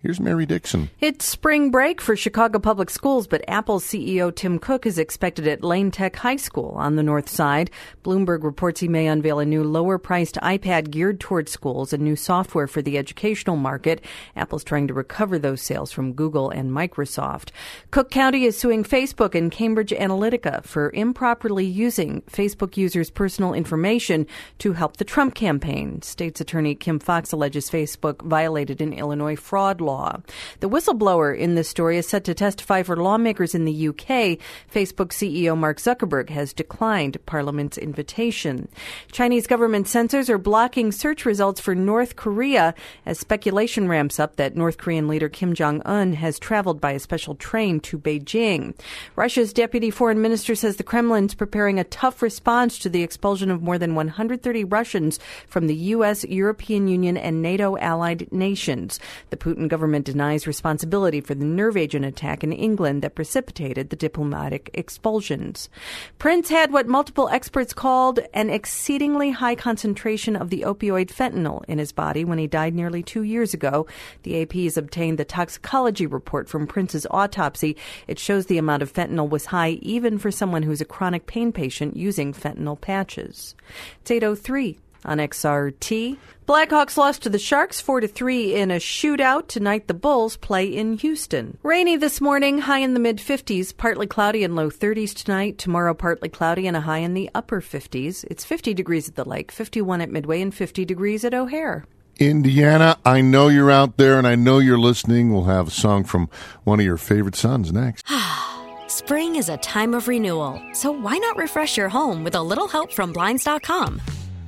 Here's Mary Dixon. It's spring break for Chicago public schools, but Apple CEO Tim Cook is expected at Lane Tech High School on the north side. Bloomberg reports he may unveil a new lower-priced iPad geared toward schools and new software for the educational market. Apple's trying to recover those sales from Google and Microsoft. Cook County is suing Facebook and Cambridge Analytica for improperly using Facebook users' personal information to help the Trump campaign. State's attorney Kim Fox alleges Facebook violated an Illinois fraud law. The whistleblower in this story is set to testify for lawmakers in the UK. Facebook CEO Mark Zuckerberg has declined Parliament's invitation. Chinese government censors are blocking search results for North Korea as speculation ramps up that North Korean leader Kim Jong-un has traveled by a special train to Beijing. Russia's deputy foreign minister says the Kremlin's preparing a tough response to the expulsion of more than 130 Russians from the U.S., European Union, and NATO allied nations. The Putin government denies responsibility for the nerve agent attack in England that precipitated the diplomatic expulsions. Prince had what multiple experts called an exceedingly high concentration of the opioid fentanyl in his body when he died nearly 2 years ago. The AP has obtained the toxicology report from Prince's autopsy. It shows the amount of fentanyl was high even for someone who's a chronic pain patient using fentanyl patches. It's 8:03 on XRT. Blackhawks lost to the Sharks 4-3 in a shootout. Tonight, the Bulls play in Houston. Rainy this morning, high in the mid-50s, partly cloudy and low 30s tonight. Tomorrow, partly cloudy and a high in the upper 50s. It's 50 degrees at the lake, 51 at Midway, and 50 degrees at O'Hare. Indiana, I know you're out there and I know you're listening. We'll have a song from one of your favorite sons next. Spring is a time of renewal, so why not refresh your home with a little help from Blinds.com?